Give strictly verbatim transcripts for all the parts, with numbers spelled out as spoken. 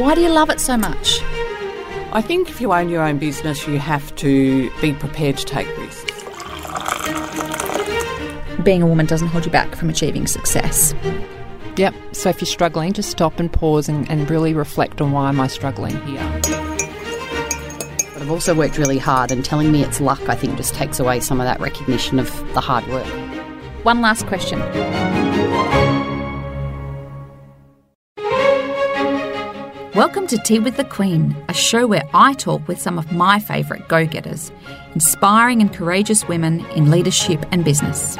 Why do you love it so much? I think if you own your own business, you have to be prepared to take risks. Being a woman doesn't hold you back from achieving success. Yep, so if you're struggling, just stop and pause and, and really reflect on why am I struggling here. But I've also worked really hard, and telling me it's luck, I think, just takes away some of that recognition of the hard work. One last question. Welcome to Tea with the Queen, a show where I talk with some of my favourite go-getters, inspiring and courageous women in leadership and business.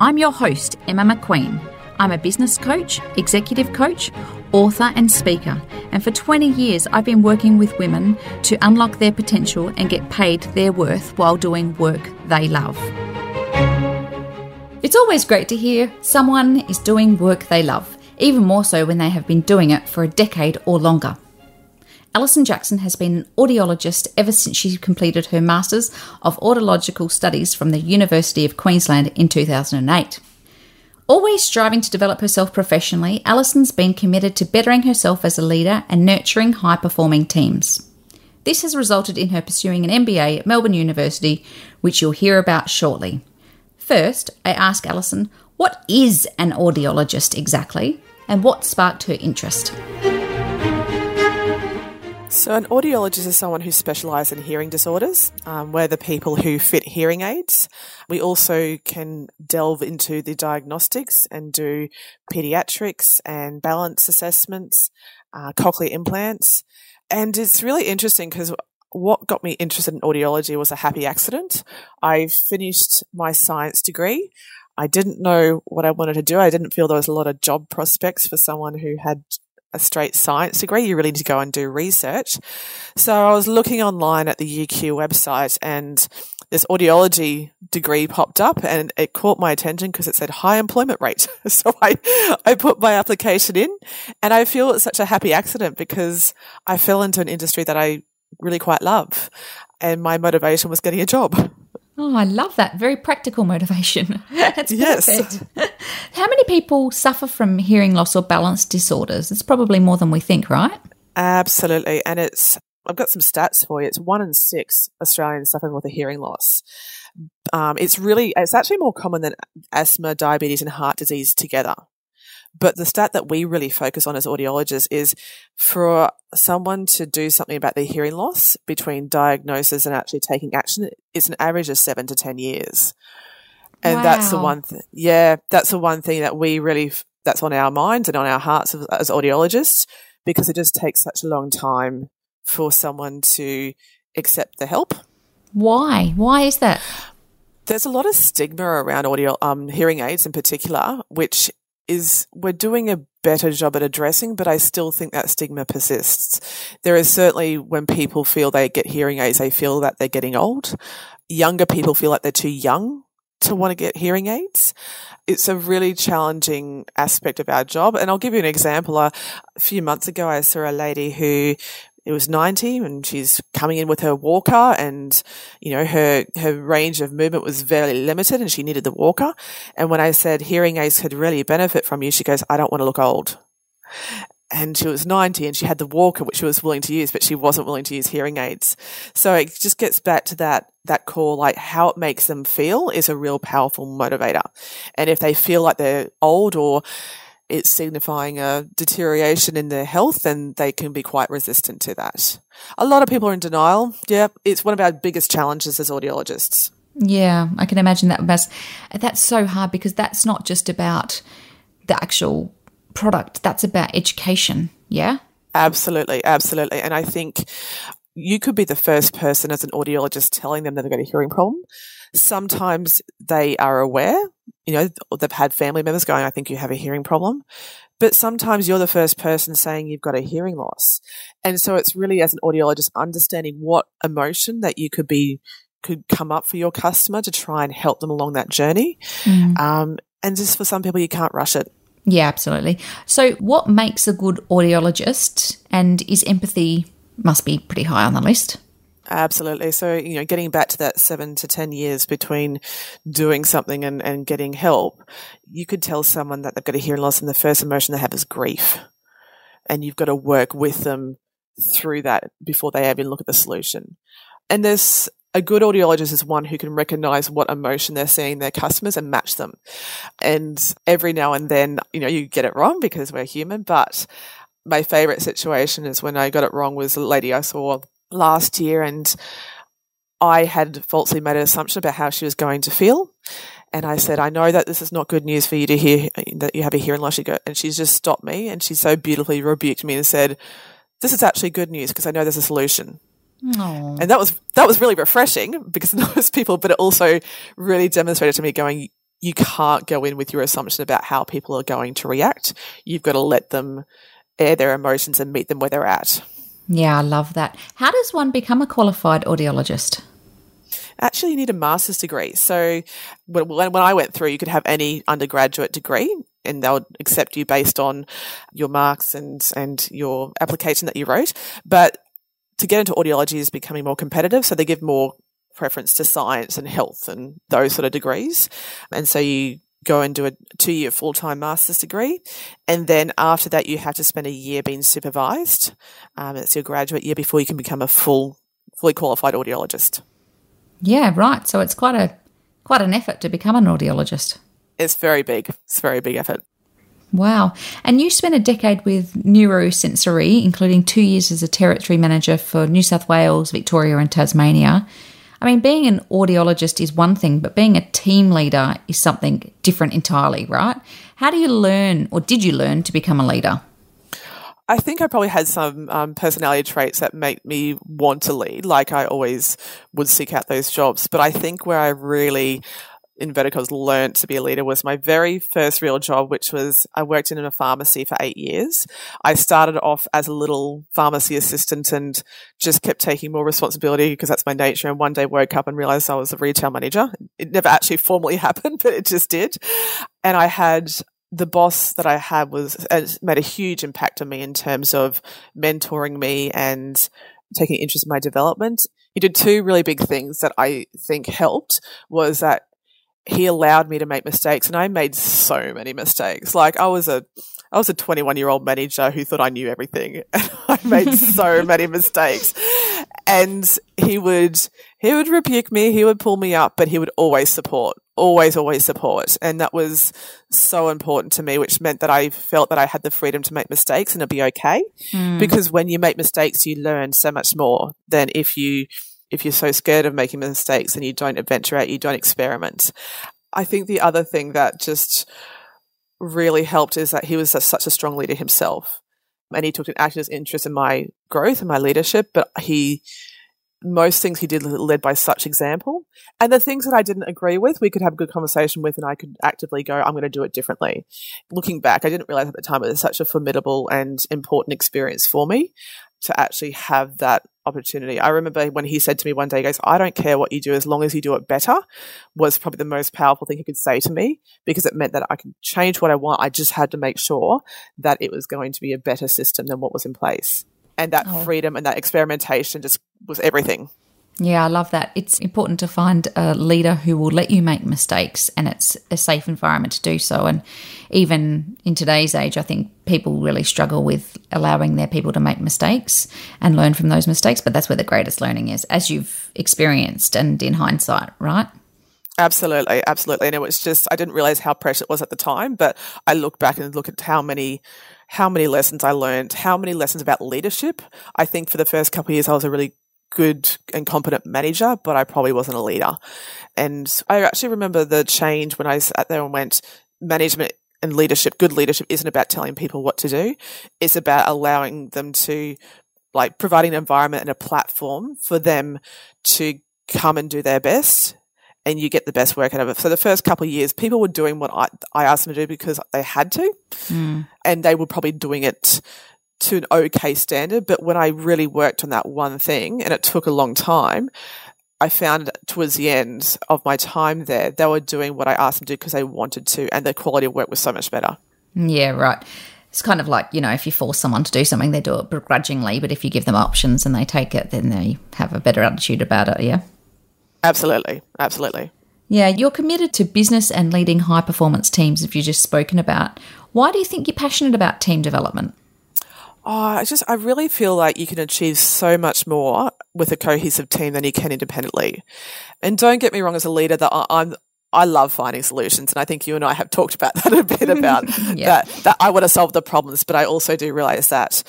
I'm your host, Emma McQueen. I'm a business coach, executive coach, author and speaker, and for twenty years I've been working with women to unlock their potential and get paid their worth while doing work they love. It's always great to hear someone is doing work they love, even more so when they have been doing it for a decade or longer. Alison Jackson has been an audiologist ever since she completed her Masters of Audiological Studies from the University of Queensland in two thousand eight. Always striving to develop herself professionally, Alison's been committed to bettering herself as a leader and nurturing high-performing teams. This has resulted in her pursuing an M B A at Melbourne University, which you'll hear about shortly. First, I ask Alison, what is an audiologist exactly, and what sparked her interest? So an audiologist is someone who specialises in hearing disorders. Um, we're the people who fit hearing aids. We also can delve into the diagnostics and do paediatrics and balance assessments, uh, cochlear implants. And it's really interesting because what got me interested in audiology was a happy accident. I finished my science degree. I didn't know what I wanted to do. I didn't feel there was a lot of job prospects for someone who had a straight science degree. You really need to go and do research. So I was looking online at the U Q website and this audiology degree popped up and it caught my attention because it said high employment rate. So I, I put my application in, and I feel it's such a happy accident because I fell into an industry that I really quite love, and my motivation was getting a job. Oh, I love that. Very practical motivation. That's perfect. Yes. How many people suffer from hearing loss or balance disorders? It's probably more than we think, right? Absolutely. And it's, I've got some stats for you. It's one in six Australians suffering with a hearing loss. Um, it's really, it's actually more common than asthma, diabetes and heart disease together. But the stat that we really focus on as audiologists is for someone to do something about their hearing loss between diagnosis and actually taking action, it's an average of seven to ten years. And wow. that's the one thing, yeah, that's the one thing that we really, that's on our minds and on our hearts as audiologists, because it just takes such a long time for someone to accept the help. Why? Why is that? There's a lot of stigma around audio, um, hearing aids in particular, which is we're doing a better job at addressing, but I still think that stigma persists. There is certainly when people feel they get hearing aids, they feel that they're getting old. Younger people feel like they're too young to want to get hearing aids. It's a really challenging aspect of our job. And I'll give you an example. A few months ago, I saw a lady who it was ninety and she's coming in with her walker, and, you know, her, her range of movement was very limited and she needed the walker. And when I said hearing aids could really benefit from you, she goes, I don't want to look old. And she was ninety and she had the walker, which she was willing to use, but she wasn't willing to use hearing aids. So it just gets back to that, that call, like how it makes them feel is a real powerful motivator. And if they feel like they're old or it's signifying a deterioration in their health, and they can be quite resistant to that. A lot of people are in denial. Yeah, it's one of our biggest challenges as audiologists. Yeah, I can imagine that. That's so hard because that's not just about the actual product. That's about education, yeah? Absolutely, absolutely. And I think you could be the first person as an audiologist telling them that they've got a hearing problem. Sometimes they are aware, you know, they've had family members going, I think you have a hearing problem. But sometimes you're the first person saying you've got a hearing loss. And so it's really, as an audiologist, understanding what emotion that you could be, could come up for your customer to try and help them along that journey. Mm. Um, and just for some people, you can't rush it. Yeah, absolutely. So what makes a good audiologist, and is empathy must be pretty high on the list? Absolutely. So, you know, getting back to that seven to ten years between doing something and, and getting help, you could tell someone that they've got a hearing loss and the first emotion they have is grief. and you've got to work with them through that before they even look at the solution. And there's a good audiologist is one who can recognize what emotion they're seeing their customers and match them. And every now and then, you know, you get it wrong because we're human. But my favorite situation is when I got it wrong was a lady I saw last year, and I had falsely made an assumption about how she was going to feel. And I said, I know that this is not good news for you to hear, that you have a hearing loss. And she's just stopped me, and she so beautifully rebuked me and said, this is actually good news because I know there's a solution. Aww. And that was that was really refreshing because those people, but it also really demonstrated to me going, you can't go in with your assumption about how people are going to react. You've got to let them air their emotions and meet them where they're at. Yeah, I love that. How does one become a qualified audiologist? Actually, you need a master's degree. So when, when I went through, you could have any undergraduate degree and they'll accept you based on your marks and, and your application that you wrote. But to get into audiology is becoming more competitive, so they give more preference to science and health and those sort of degrees. And so you go and do a two-year full-time master's degree, and then after that you have to spend a year being supervised. Um, it's your graduate year before you can become a full, fully qualified audiologist. Yeah, right. So it's quite a quite an effort to become an audiologist. It's very big. It's a very big effort. Wow. And you spent a decade with Neurosensory, including two years as a territory manager for New South Wales, Victoria and Tasmania. I mean, being an audiologist is one thing, but being a team leader is something different entirely, right? How do you learn, or did you learn, to become a leader? I think I probably had some um, personality traits that make me want to lead, like I always would seek out those jobs. But I think where I really inverted commas, learned to be a leader was my very first real job, which was I worked in a pharmacy for eight years. I started off as a little pharmacy assistant and just kept taking more responsibility because that's my nature. And one day woke up and realized I was a retail manager. It never actually formally happened, but it just did. And I had the boss that I had was it made a huge impact on me in terms of mentoring me and taking interest in my development. He did two really big things that I think helped was that he allowed me to make mistakes, and I made so many mistakes. Like I was a, I was a twenty-one year old manager who thought I knew everything, and I made so many mistakes. And he would, he would rebuke me, he would pull me up, but he would always support, always, always support. And that was so important to me, which meant that I felt that I had the freedom to make mistakes and it'd be okay. Mm. Because when you make mistakes, you learn so much more than if you, if you're so scared of making mistakes and you don't adventure out, you don't experiment. I think the other thing that just really helped is that he was a, such a strong leader himself, and he took an active interest in my growth and my leadership, but he most things he did led by such example. And the things that I didn't agree with, we could have a good conversation with, and I could actively go, I'm going to do it differently. Looking back, I didn't realize at the time it was such a formidable and important experience for me to actually have that opportunity. I remember when he said to me one day, he goes, I don't care what you do as long as you do it better, was probably the most powerful thing he could say to me, because it meant that I could change what I want. I just had to make sure that it was going to be a better system than what was in place. And that oh. freedom and that experimentation just was everything. Yeah, I love that. It's important to find a leader who will let you make mistakes, and it's a safe environment to do so. And even in today's age, I think people really struggle with allowing their people to make mistakes and learn from those mistakes. But that's where the greatest learning is, as you've experienced and in hindsight, right? Absolutely, absolutely. And it was just, I didn't realize how precious it was at the time, but I look back and look at how many, how many lessons I learned, how many lessons about leadership. I think for the first couple of years, I was a really good and competent manager, but I probably wasn't a leader. And I actually remember the change when I sat there and went, management and leadership, good leadership isn't about telling people what to do. It's about allowing them to, like, providing an environment and a platform for them to come and do their best, and you get the best work out of it. So the first couple of years, people were doing what I, I asked them to do because they had to, mm. and they were probably doing it to an okay standard. But when I really worked on that one thing, and it took a long time, I found towards the end of my time there, they were doing what I asked them to do because they wanted to, and the quality of work was so much better. Yeah, right. It's kind of like, you know, if you force someone to do something, they do it begrudgingly, but if you give them options and they take it, then they have a better attitude about it, yeah? Absolutely, absolutely. Yeah, you're committed to business and leading high-performance teams, as you've just spoken about. Why do you think you're passionate about team development? Oh, I just, I really feel like you can achieve so much more with a cohesive team than you can independently. And don't get me wrong, as a leader, that I, I'm, I love finding solutions. And I think you and I have talked about that a bit about yeah. that, that I want to solve the problems. But I also do realize that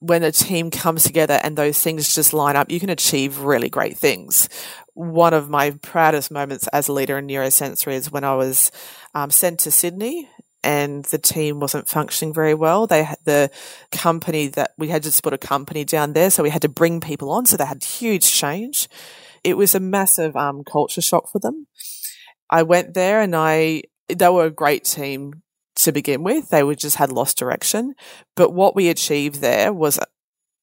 when a team comes together and those things just line up, you can achieve really great things. One of my proudest moments as a leader in Neurosensory is when I was um, sent to Sydney. And the team wasn't functioning very well. They had the company that we had just put a company down there, so we had to bring people on. So they had huge change. It was a massive um, culture shock for them. I went there, and I they were a great team to begin with. They were just had lost direction, but what we achieved there was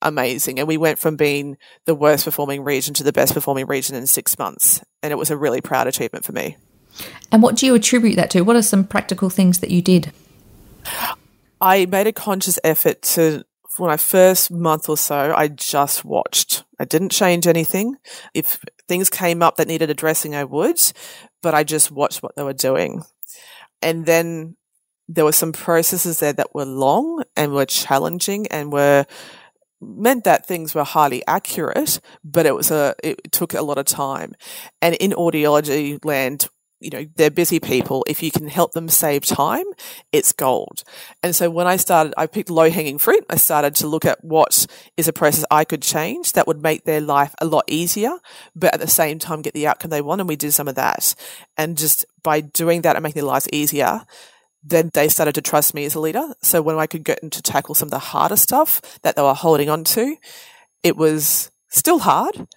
amazing. And we went from being the worst performing region to the best performing region in six months, and it was a really proud achievement for me. And what do you attribute that to? What are some practical things that you did? I made a conscious effort to, for my first month or so, I just watched. I didn't change anything. If things came up that needed addressing, I would, but I just watched what they were doing. And then there were some processes there that were long and were challenging and were meant that things were highly accurate, but it was a it took a lot of time. And in audiology land, you know, they're busy people. If you can help them save time, it's gold. And so when I started, I picked low-hanging fruit. I started to look at what is a process I could change that would make their life a lot easier, but at the same time get the outcome they want. And we did some of that. And just by doing that and making their lives easier, then they started to trust me as a leader. So when I could get them to tackle some of the harder stuff that they were holding on to, it was still hard,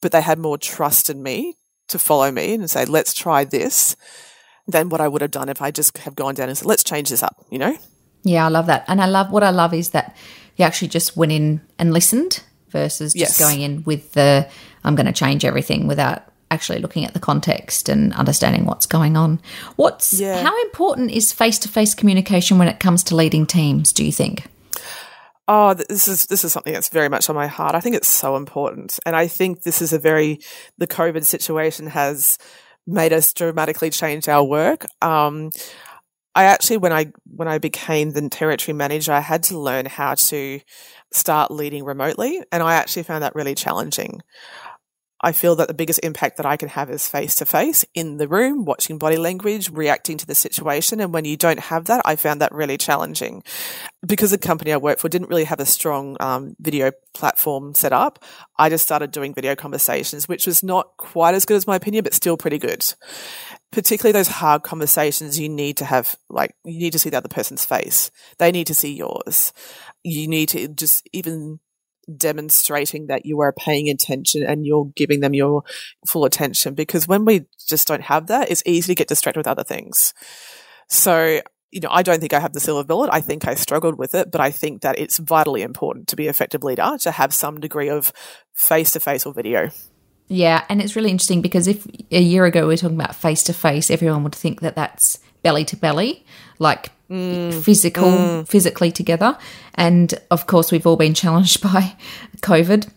but they had more trust in me to follow me and say, let's try this, than what I would have done if I just have gone down and said, let's change this up, you know? Yeah, I love that. And I love, what I love is that you actually just went in and listened versus just yes. going in with the, I'm going to change everything without actually looking at the context and understanding what's going on. What's, yeah. How important is face-to-face communication when it comes to leading teams, do you think? Oh, this is this is something that's very much on my heart. I think it's so important. And I think this is a very – the COVID situation has made us dramatically change our work. Um, I actually, when I when I became the territory manager, I had to learn how to start leading remotely, and I actually found that really challenging. I feel that the biggest impact that I can have is face-to-face, in the room, watching body language, reacting to the situation. And when you don't have that, I found that really challenging. Because the company I worked for didn't really have a strong um, video platform set up, I just started doing video conversations, which was not quite as good as my opinion, but still pretty good. Particularly those hard conversations, you need to have, like, you need to see the other person's face. They need to see yours. You need to just even demonstrating that you are paying attention and you're giving them your full attention, because when we just don't have that, it's easy to get distracted with other things. So, you know, I don't think I have the silver bullet. I think I struggled with it, but I think that it's vitally important to be an effective leader to have some degree of face-to-face or video. Yeah, and it's really interesting because if a year ago we were talking about face-to-face, everyone would think that that's belly-to-belly, like Mm, physical, mm. physically together. And of course, we've all been challenged by COVID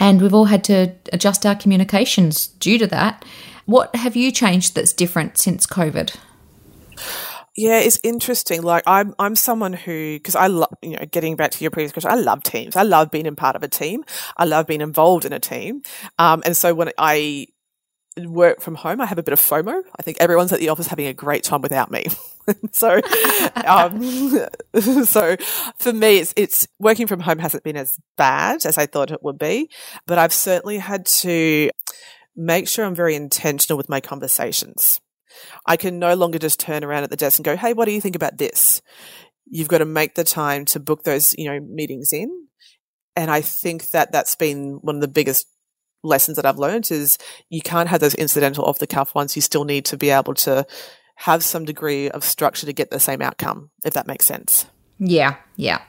and we've all had to adjust our communications due to that. What have you changed that's different since COVID? Yeah, it's interesting. Like I'm, I'm someone who, because I love, you know, getting back to your previous question, I love teams. I love being a part of a team. I love being involved in a team. Um, and so when I work from home, I have a bit of FOMO. I think everyone's at the office having a great time without me. so, um, so for me, it's, it's working from home hasn't been as bad as I thought it would be, but I've certainly had to make sure I'm very intentional with my conversations. I can no longer just turn around at the desk and go, hey, what do you think about this? You've got to make the time to book those, you know, meetings in. And I think that that's been one of the biggest lessons that I've learned is you can't have those incidental off the cuff ones. You still need to be able to have some degree of structure to get the same outcome, if that makes sense. Yeah, yeah.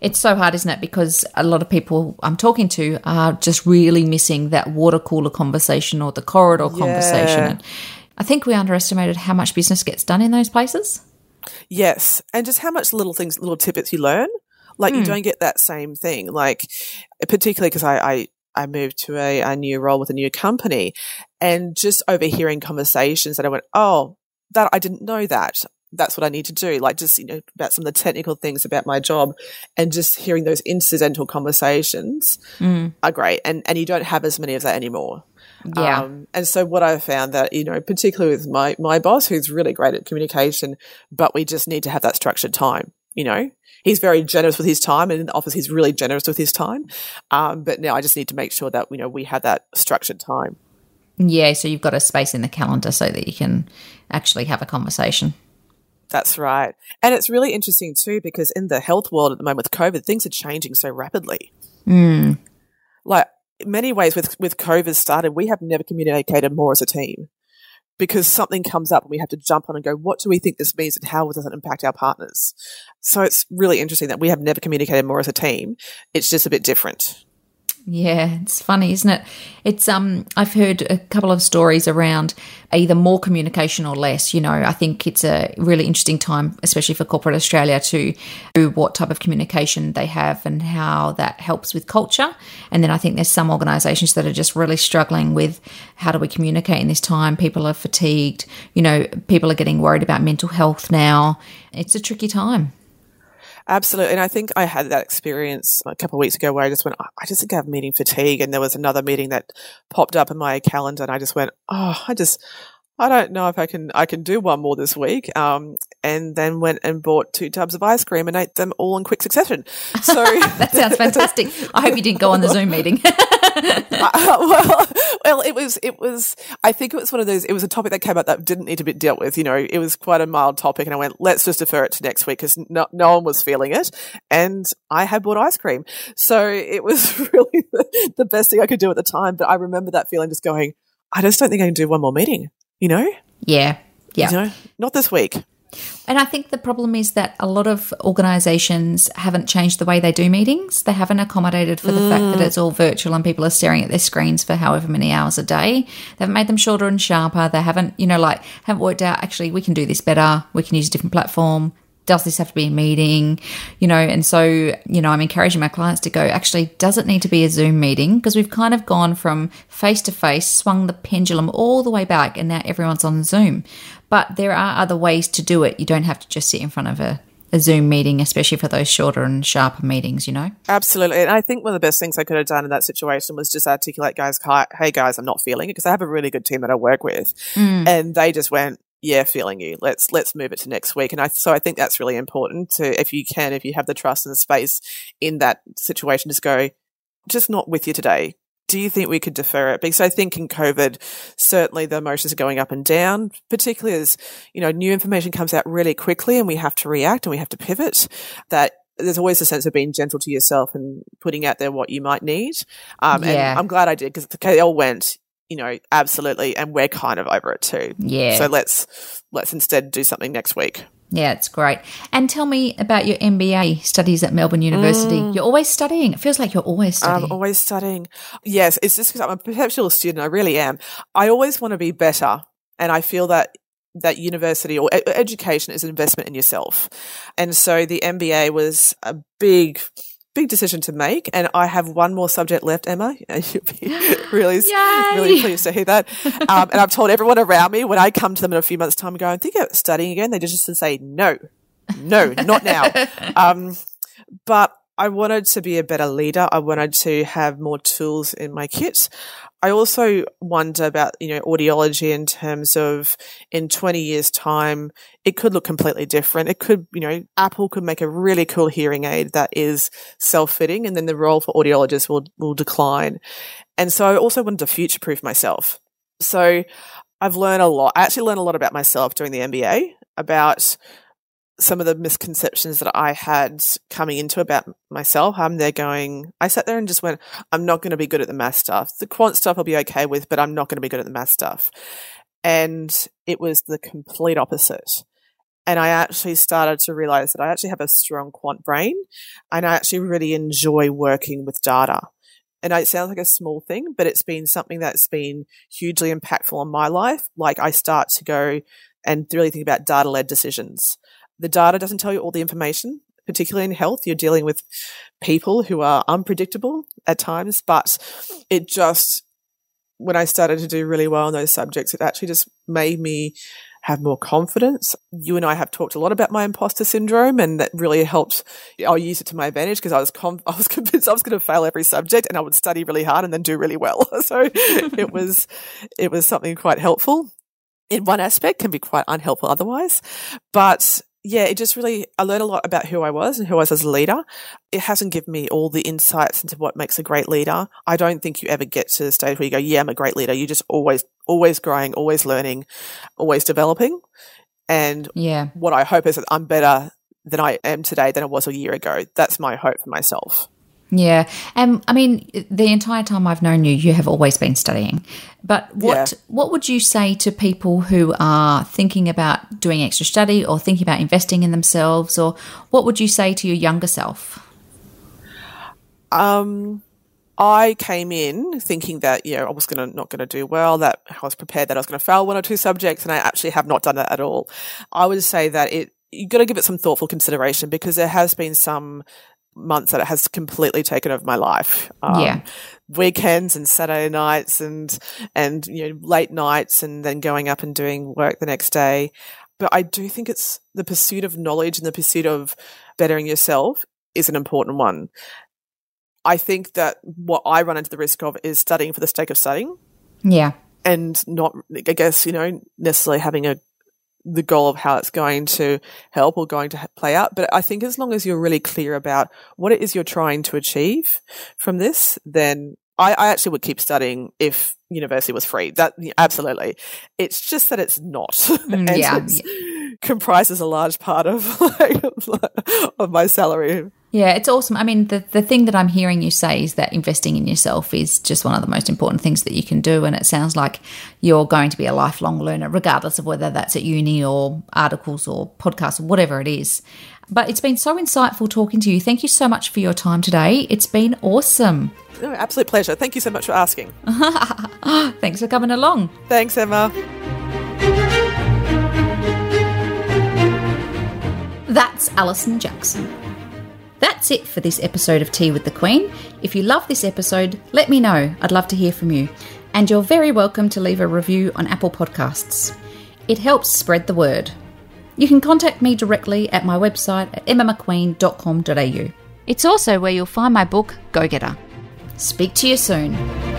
It's so hard, isn't it? Because a lot of people I'm talking to are just really missing that water cooler conversation or the corridor yeah. conversation. And I think we underestimated how much business gets done in those places. Yes, and just how much little things, little tidbits you learn. Like mm. you don't get that same thing, like particularly because I, I – I moved to a, a new role with a new company and just overhearing conversations that I went, oh, that I didn't know that. that's what I need to do. Like just, you know, about some of the technical things about my job, and just hearing those incidental conversations mm. are great. And, and you don't have as many of that anymore. Yeah. Um, and so what I've found that, you know, particularly with my, my boss, who's really great at communication, but we just need to have that structured time, you know. He's very generous with his time, and in the office he's really generous with his time. Um, but now I just need to make sure that, you know, we have that structured time. Yeah, so you've got a space in the calendar so that you can actually have a conversation. That's right. And it's really interesting too, because in the health world at the moment with COVID, things are changing so rapidly. Mm. Like in many ways with, with COVID started, we have never communicated more as a team, because something comes up and we have to jump on and go, what do we think this means and how does it impact our partners? So it's really interesting that we have never communicated more as a team. It's just a bit different. Yeah, it's funny, isn't it? It's um, I've heard a couple of stories around either more communication or less. You know, I think it's a really interesting time, especially for corporate Australia, to do what type of communication they have and how that helps with culture. And then I think there's some organisations that are just really struggling with how do we communicate in this time. People are fatigued. You know, people are getting worried about mental health now. It's a tricky time. Absolutely. And I think I had that experience a couple of weeks ago where I just went, I just think I have meeting fatigue. And there was another meeting that popped up in my calendar and I just went, oh, I just, I don't know if I can, I can do one more this week. Um, and then went and bought two tubs of ice cream and ate them all in quick succession. So that sounds fantastic. I hope you didn't go on the Zoom meeting. uh, well, well, it was, it was, I think it was one of those, it was a topic that came up that didn't need to be dealt with. You know, it was quite a mild topic and I went, let's just defer it to next week because no, no one was feeling it. And I had bought ice cream. So it was really the, the best thing I could do at the time. But I remember that feeling just going, I just don't think I can do one more meeting, you know? Yeah. Yeah. You know, not this week. And I think the problem is that a lot of organisations haven't changed the way they do meetings. They haven't accommodated for the mm. fact that it's all virtual and people are staring at their screens for however many hours a day. They haven't made them shorter and sharper. They haven't, you know, like haven't worked out, actually, we can do this better. We can use a different platform. Does this have to be a meeting? You know, and so, you know, I'm encouraging my clients to go, actually, does it need to be a Zoom meeting? Because we've kind of gone from face-to-face, swung the pendulum all the way back, and now everyone's on Zoom. But there are other ways to do it. You don't have to just sit in front of a, a Zoom meeting, especially for those shorter and sharper meetings, you know? Absolutely. And I think one of the best things I could have done in that situation was just articulate, guys, hey, guys, I'm not feeling it, because I have a really good team that I work with. Mm. And they just went, yeah, feeling you. Let's let's move it to next week. And I so I think that's really important to, if you can, if you have the trust and the space in that situation, just go, just not with you today. Do you think we could defer it? Because I think in COVID, certainly the emotions are going up and down, particularly as, you know, new information comes out really quickly and we have to react and we have to pivot, that there's always a sense of being gentle to yourself and putting out there what you might need. Um, yeah. And I'm glad I did, because the K L went, you know, absolutely, and we're kind of over it too. Yeah. So let's let's instead do something next week. Yeah, it's great. And tell me about your M B A studies at Melbourne University. Mm. You're always studying. It feels like you're always studying. I'm always studying. Yes, it's just because I'm a perpetual student. I really am. I always want to be better, and I feel that that university or e- education is an investment in yourself. And so the M B A was a big Big decision to make, and I have one more subject left, Emma. You'll be really, really pleased to hear that. Um, and I've told everyone around me when I come to them in a few months' time and go, I'm thinking about studying again, they just, just say, no, no, not now. Um, but I wanted to be a better leader. I wanted to have more tools in my kit. I also wonder about, you know, audiology in terms of in twenty years' time, it could look completely different. It could, you know, Apple could make a really cool hearing aid that is self-fitting, and then the role for audiologists will, will decline. And so I also wanted to future-proof myself. So I've learned a lot. I actually learned a lot about myself during the M B A, about some of the misconceptions that I had coming into about myself. I'm there going, I sat there and just went, I'm not going to be good at the math stuff. The quant stuff I'll be okay with, but I'm not going to be good at the math stuff. And it was the complete opposite. And I actually started to realize that I actually have a strong quant brain, and I actually really enjoy working with data. And it sounds like a small thing, but it's been something that's been hugely impactful on my life. Like I start to go and really think about data-led decisions. The data doesn't tell you all the information, particularly in health. You're dealing with people who are unpredictable at times, but it just, when I started to do really well in those subjects, it actually just made me have more confidence. You and I have talked a lot about my imposter syndrome, and that really helped. I'll use it to my advantage because I was com- I was convinced I was going to fail every subject, and I would study really hard and then do really well. So it was it was something quite helpful in one aspect, can be quite unhelpful otherwise. But yeah, it just really, I learned a lot about who I was and who I was as a leader. It hasn't given me all the insights into what makes a great leader. I don't think you ever get to the stage where you go, yeah, I'm a great leader. You're just always, always growing, always learning, always developing. And yeah, what I hope is that I'm better than I am today than I was a year ago. That's my hope for myself. Yeah. Um, I mean, the entire time I've known you, you have always been studying. But what yeah. what would you say to people who are thinking about doing extra study or thinking about investing in themselves, or what would you say to your younger self? Um, I came in thinking that, you know, I was gonna not going to do well, that I was prepared that I was going to fail one or two subjects, and I actually have not done that at all. I would say that it you've got to give it some thoughtful consideration, because there has been some months that it has completely taken over my life. Um, yeah. Weekends and Saturday nights and, and, you know, late nights, and then going up and doing work the next day. But I do think it's the pursuit of knowledge and the pursuit of bettering yourself is an important one. I think that what I run into the risk of is studying for the sake of studying. Yeah. And not, I guess, you know, necessarily having a the goal of how it's going to help or going to play out. But I think as long as you're really clear about what it is you're trying to achieve from this, then I, I actually would keep studying if university was free. That absolutely. It's just that it's not. Mm, yeah. It's, yeah. Comprises a large part of like, of my salary. Yeah, it's awesome. I mean, the, the thing that I'm hearing you say is that investing in yourself is just one of the most important things that you can do. And it sounds like you're going to be a lifelong learner, regardless of whether that's at uni or articles or podcasts or whatever it is. But it's been so insightful talking to you. Thank you so much for your time today. It's been awesome. Oh, absolute pleasure. Thank you so much for asking. Thanks for coming along. Thanks, Emma. That's Alison Jackson. That's it for this episode of Tea with the Queen. If you love this episode, let me know. I'd love to hear from you. And you're very welcome to leave a review on Apple Podcasts. It helps spread the word. You can contact me directly at my website at emma mcqueen dot com dot a u. It's also where you'll find my book, Go-getter. Speak to you soon.